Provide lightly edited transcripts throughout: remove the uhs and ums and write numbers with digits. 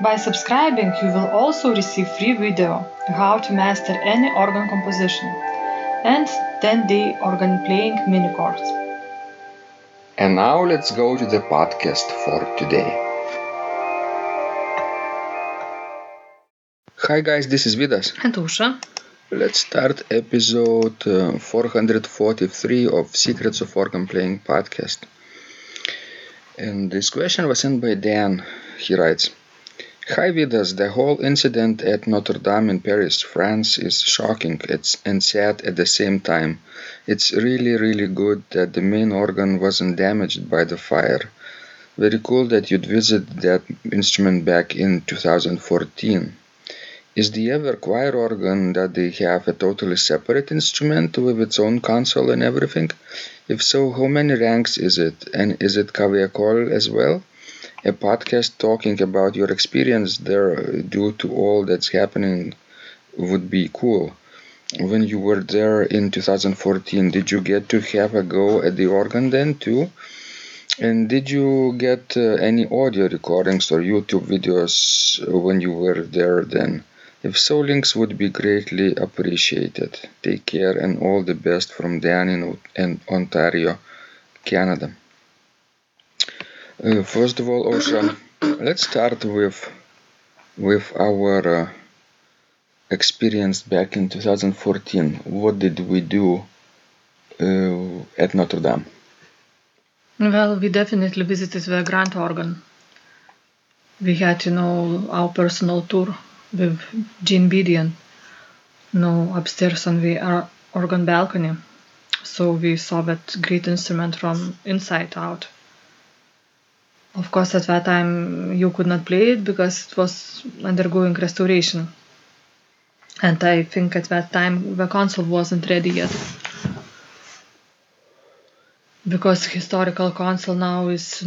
By subscribing, you will also receive free video, how to master any organ composition, and 10-day organ playing mini course. And now let's go to the podcast for today. Hi guys, this is Vidas. And Usha. Let's start episode 443 of Secrets of Organ Playing podcast. And this question was sent by Dan. He writes, "Hi Vidas, the whole incident at Notre-Dame in Paris, France is shocking and sad at the same time. It's really good that the main organ wasn't damaged by the fire. Very cool that you'd visit that instrument back in 2014. Is the ever choir organ that they have a totally separate instrument with its own console and everything? If so, how many ranks is it? And is it Cavaillé-Coll as well? A podcast talking about your experience there due to all that's happening would be cool. When you were there in 2014, did you get to have a go at the organ then too? And did you get any audio recordings or YouTube videos when you were there then? If so, links would be greatly appreciated. Take care and all the best from Dan in Ontario, Canada." First of all, Osha, let's start with our experience back in 2014. What did we do at Notre Dame? Well, we definitely visited the grand organ. We had, our personal tour with Gene Bidian, upstairs on the organ balcony. So we saw that great instrument from inside out. Of course, at that time you could not play it because it was undergoing restoration. And I think at that time the console wasn't ready yet. Because historical console now is,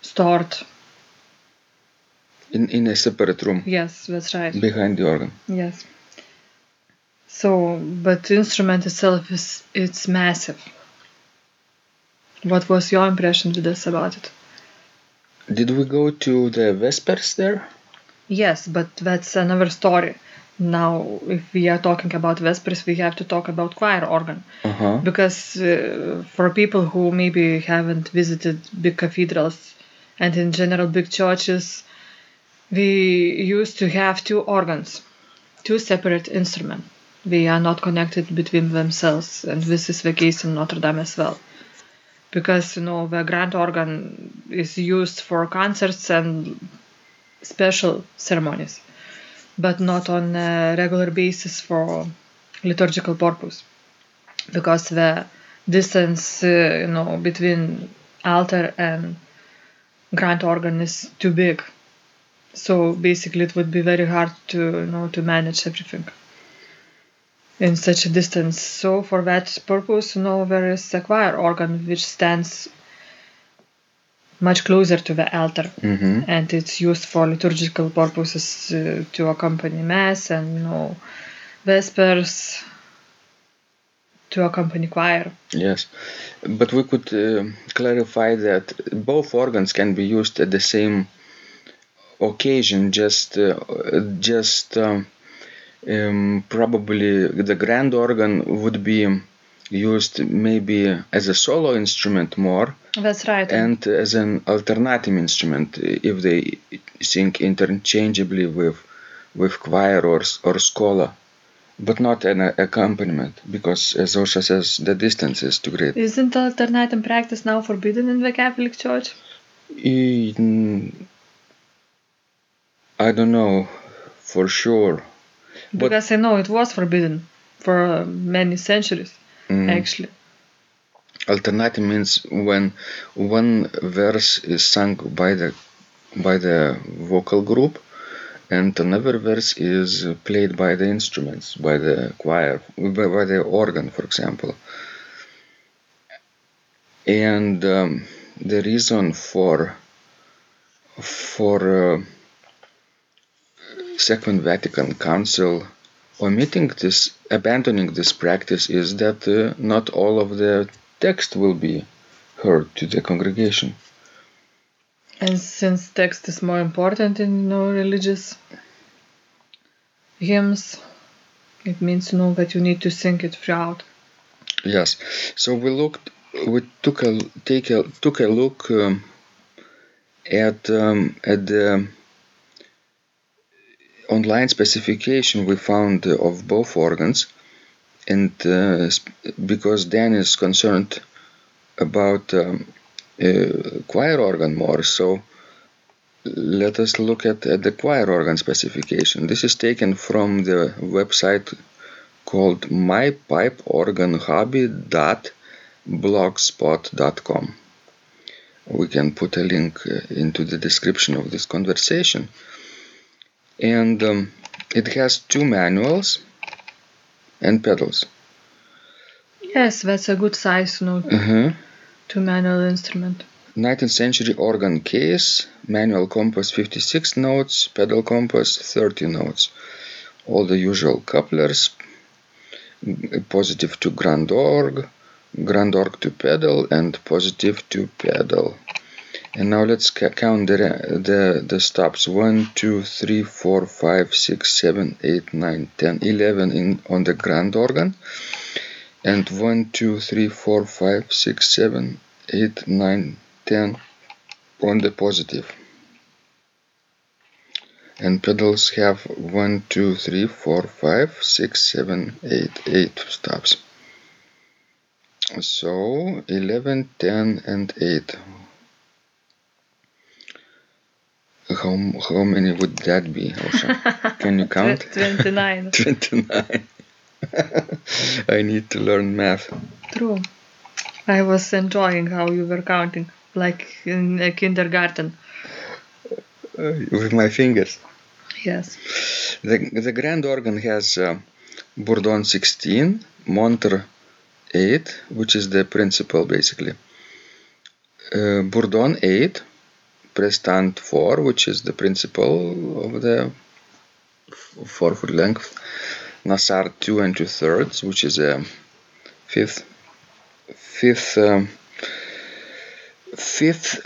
stored. In a separate room? Yes, that's right. Behind the organ? Yes. So, but the instrument itself, it's massive. What was your impression with us about it? Did we go to the Vespers there? Yes, but that's another story. Now, if we are talking about Vespers, we have to talk about choir organ. Uh-huh. Because for people who maybe haven't visited big cathedrals and in general big churches, we used to have two organs, two separate instruments. They are not connected between themselves, and this is the case in Notre Dame as well. Because, the grand organ is used for concerts and special ceremonies, but not on a regular basis for liturgical purpose. Because the distance, between altar and grand organ is too big. So basically it would be very hard to, to manage everything in such a distance. So for that purpose, there is a choir organ which stands much closer to the altar. Mm-hmm. And it's used for liturgical purposes to accompany mass and, vespers, to accompany choir. Yes, but we could clarify that both organs can be used at the same occasion, probably the grand organ would be used maybe as a solo instrument more. That's right. And as an alternative instrument if they sing interchangeably with with choir or scola, but not an accompaniment, because, as Osha says, the distance is too great. Isn't alternating practice now forbidden in the Catholic Church? I don't know for sure. Because I know it was forbidden for many centuries, actually. Alternating means when one verse is sung by the vocal group, and another verse is played by the instruments, by the choir, by the organ, for example. And the reason for Second Vatican Council abandoning this practice is that not all of the text will be heard to the congregation. And since text is more important in religious hymns, it means that you need to sing it throughout. Yes, so we took a look at the online specification we found of both organs, and because Dan is concerned about choir organ more, so let us look at the choir organ specification. This is taken from the website called mypipeorganhobby.blogspot.com. We can put a link into the description of this conversation. And it has two manuals and pedals. Yes, that's a good size, to manual instrument. 19th century organ case, manual compass 56 notes, pedal compass 30 notes. All the usual couplers, positive to grand org to pedal, and positive to pedal. And now let's count the stops. 1, 2, 3, 4, 5, 6, 7, 8, 9, 10, 11 on the grand organ. And 1, 2, 3, 4, 5, 6, 7, 8, 9, 10 on the positive. And pedals have 1, 2, 3, 4, 5, 6, 7, 8 stops. So 11, 10 and 8. How many would that be, Osha? Can you count? 29. 29. I need to learn math. True. I was enjoying how you were counting, like in a kindergarten. With my fingers. Yes. The grand organ has Bourdon 16, Montre 8, which is the principal basically. Bourdon 8, Prestant 4, which is the principal of the 4-foot length. Nassar 2 and 2/3, which is a fifth,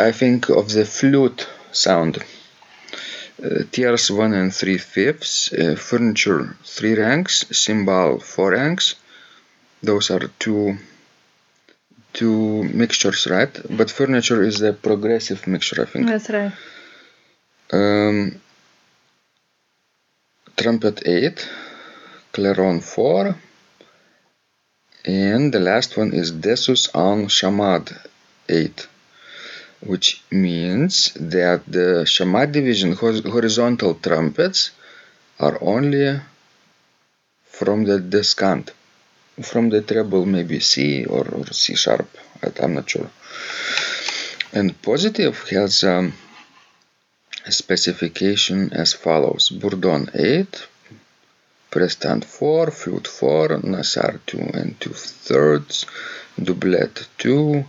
I think, of the flute sound. Tiers 1 and 3/5, furniture 3 ranks, cymbal 4 ranks. Those are two mixtures, right? But furniture is the progressive mixture, I think. That's right. Trumpet 8. Clairon 4, and the last one is Dessus en Chamade 8, which means that the Chamade division horizontal trumpets are only from the descant, from the treble, maybe C or C sharp, I'm not sure. And positive has a specification as follows: Bourdon 8, Prestant 4, flute 4, Nassar 2 and 2/3, doublet 2,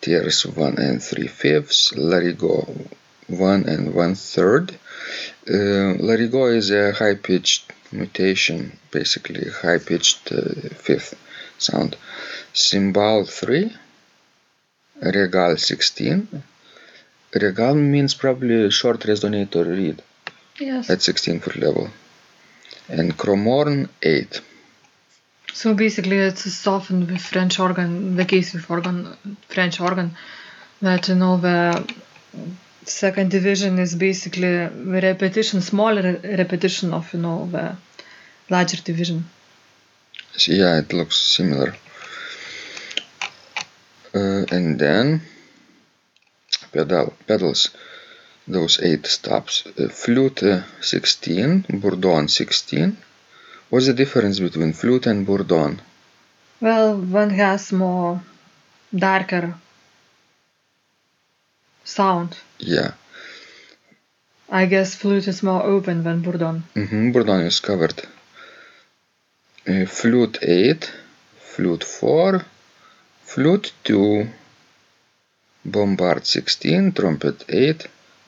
tiers 1 and 3/5, larigot 1 and 1/3. Larigot is a high-pitched mutation, basically high-pitched fifth sound. Cymbal 3, regal 16. Regal means probably short resonator reed, yes, at 16-foot level. And Cromorne 8. So basically, it's softened with French organ, the case with French organ, that the second division is basically repetition, smaller repetition of, you know, the larger division. Yeah, it looks similar. And then pedals, those 8 stops. Flute 16, bourdon 16. What's the difference between flute and bourdon? Well, one has more darker sound. Yeah. I guess flute is more open than bourdon. Mm-hmm. Bourdon is covered. Flute 8, flute 4, flute 2, bombard 16, trumpet 8,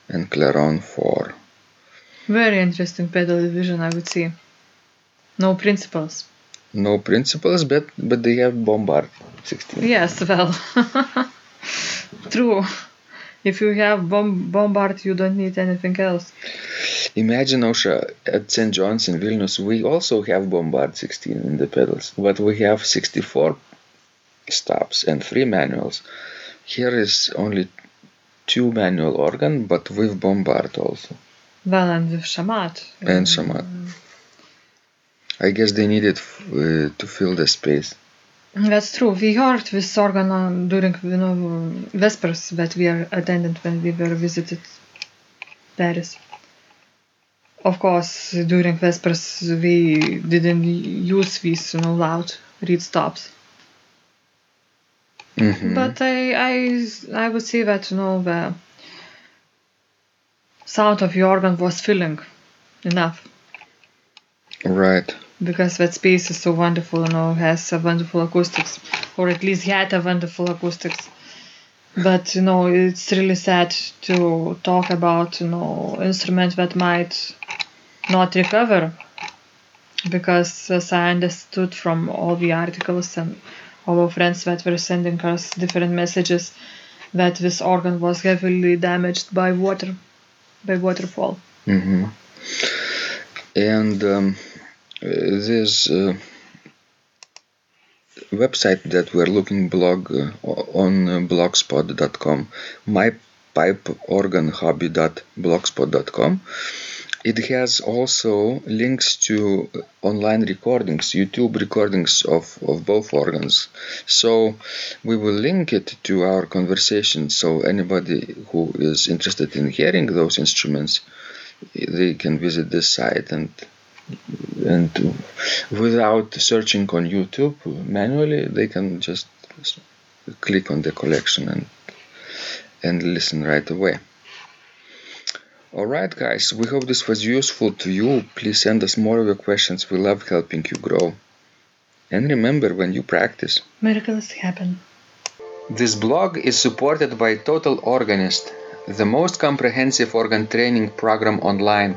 and clarion 4. Very interesting pedal division, I would say. No principles. No principles, but they have bombard 16. Yes, well, true. If you have bombard, you don't need anything else. Imagine, Osha, at St. John's in Vilnius, we also have bombard 16 in the pedals, but we have 64 stops and 3 manuals. Here is only 2 manual organ, but with bombard also. Well, and with shamat. And shamat. I guess they needed to fill the space. That's true. We heard this organ during, you know, Vespers that we attended when we were visited Paris. Of course, during Vespers we didn't use these, you know, loud reed stops. Mm-hmm. But I would say that, you know, the sound of the organ was filling enough. Right. Because that space is so wonderful, you know, has a wonderful acoustics, or at least had a wonderful acoustics. But, you know, it's really sad to talk about, you know, instrument that might not recover, because as I understood from all the articles and all our friends that were sending us different messages, that this organ was heavily damaged by water, by waterfall. Mm-hmm. And this website that we're looking on blogspot.com, mypipeorganhobby.blogspot.com, it has also links to online recordings, YouTube recordings of both organs. So we will link it to our conversation, so anybody who is interested in hearing those instruments, they can visit this site and without searching on YouTube manually, they can just click on the collection and listen right away. All right, guys, we hope this was useful to you. Please send us more of your questions. We love helping you grow. And remember, when you practice, miracles happen. This blog is supported by Total Organist, the most comprehensive organ training program online,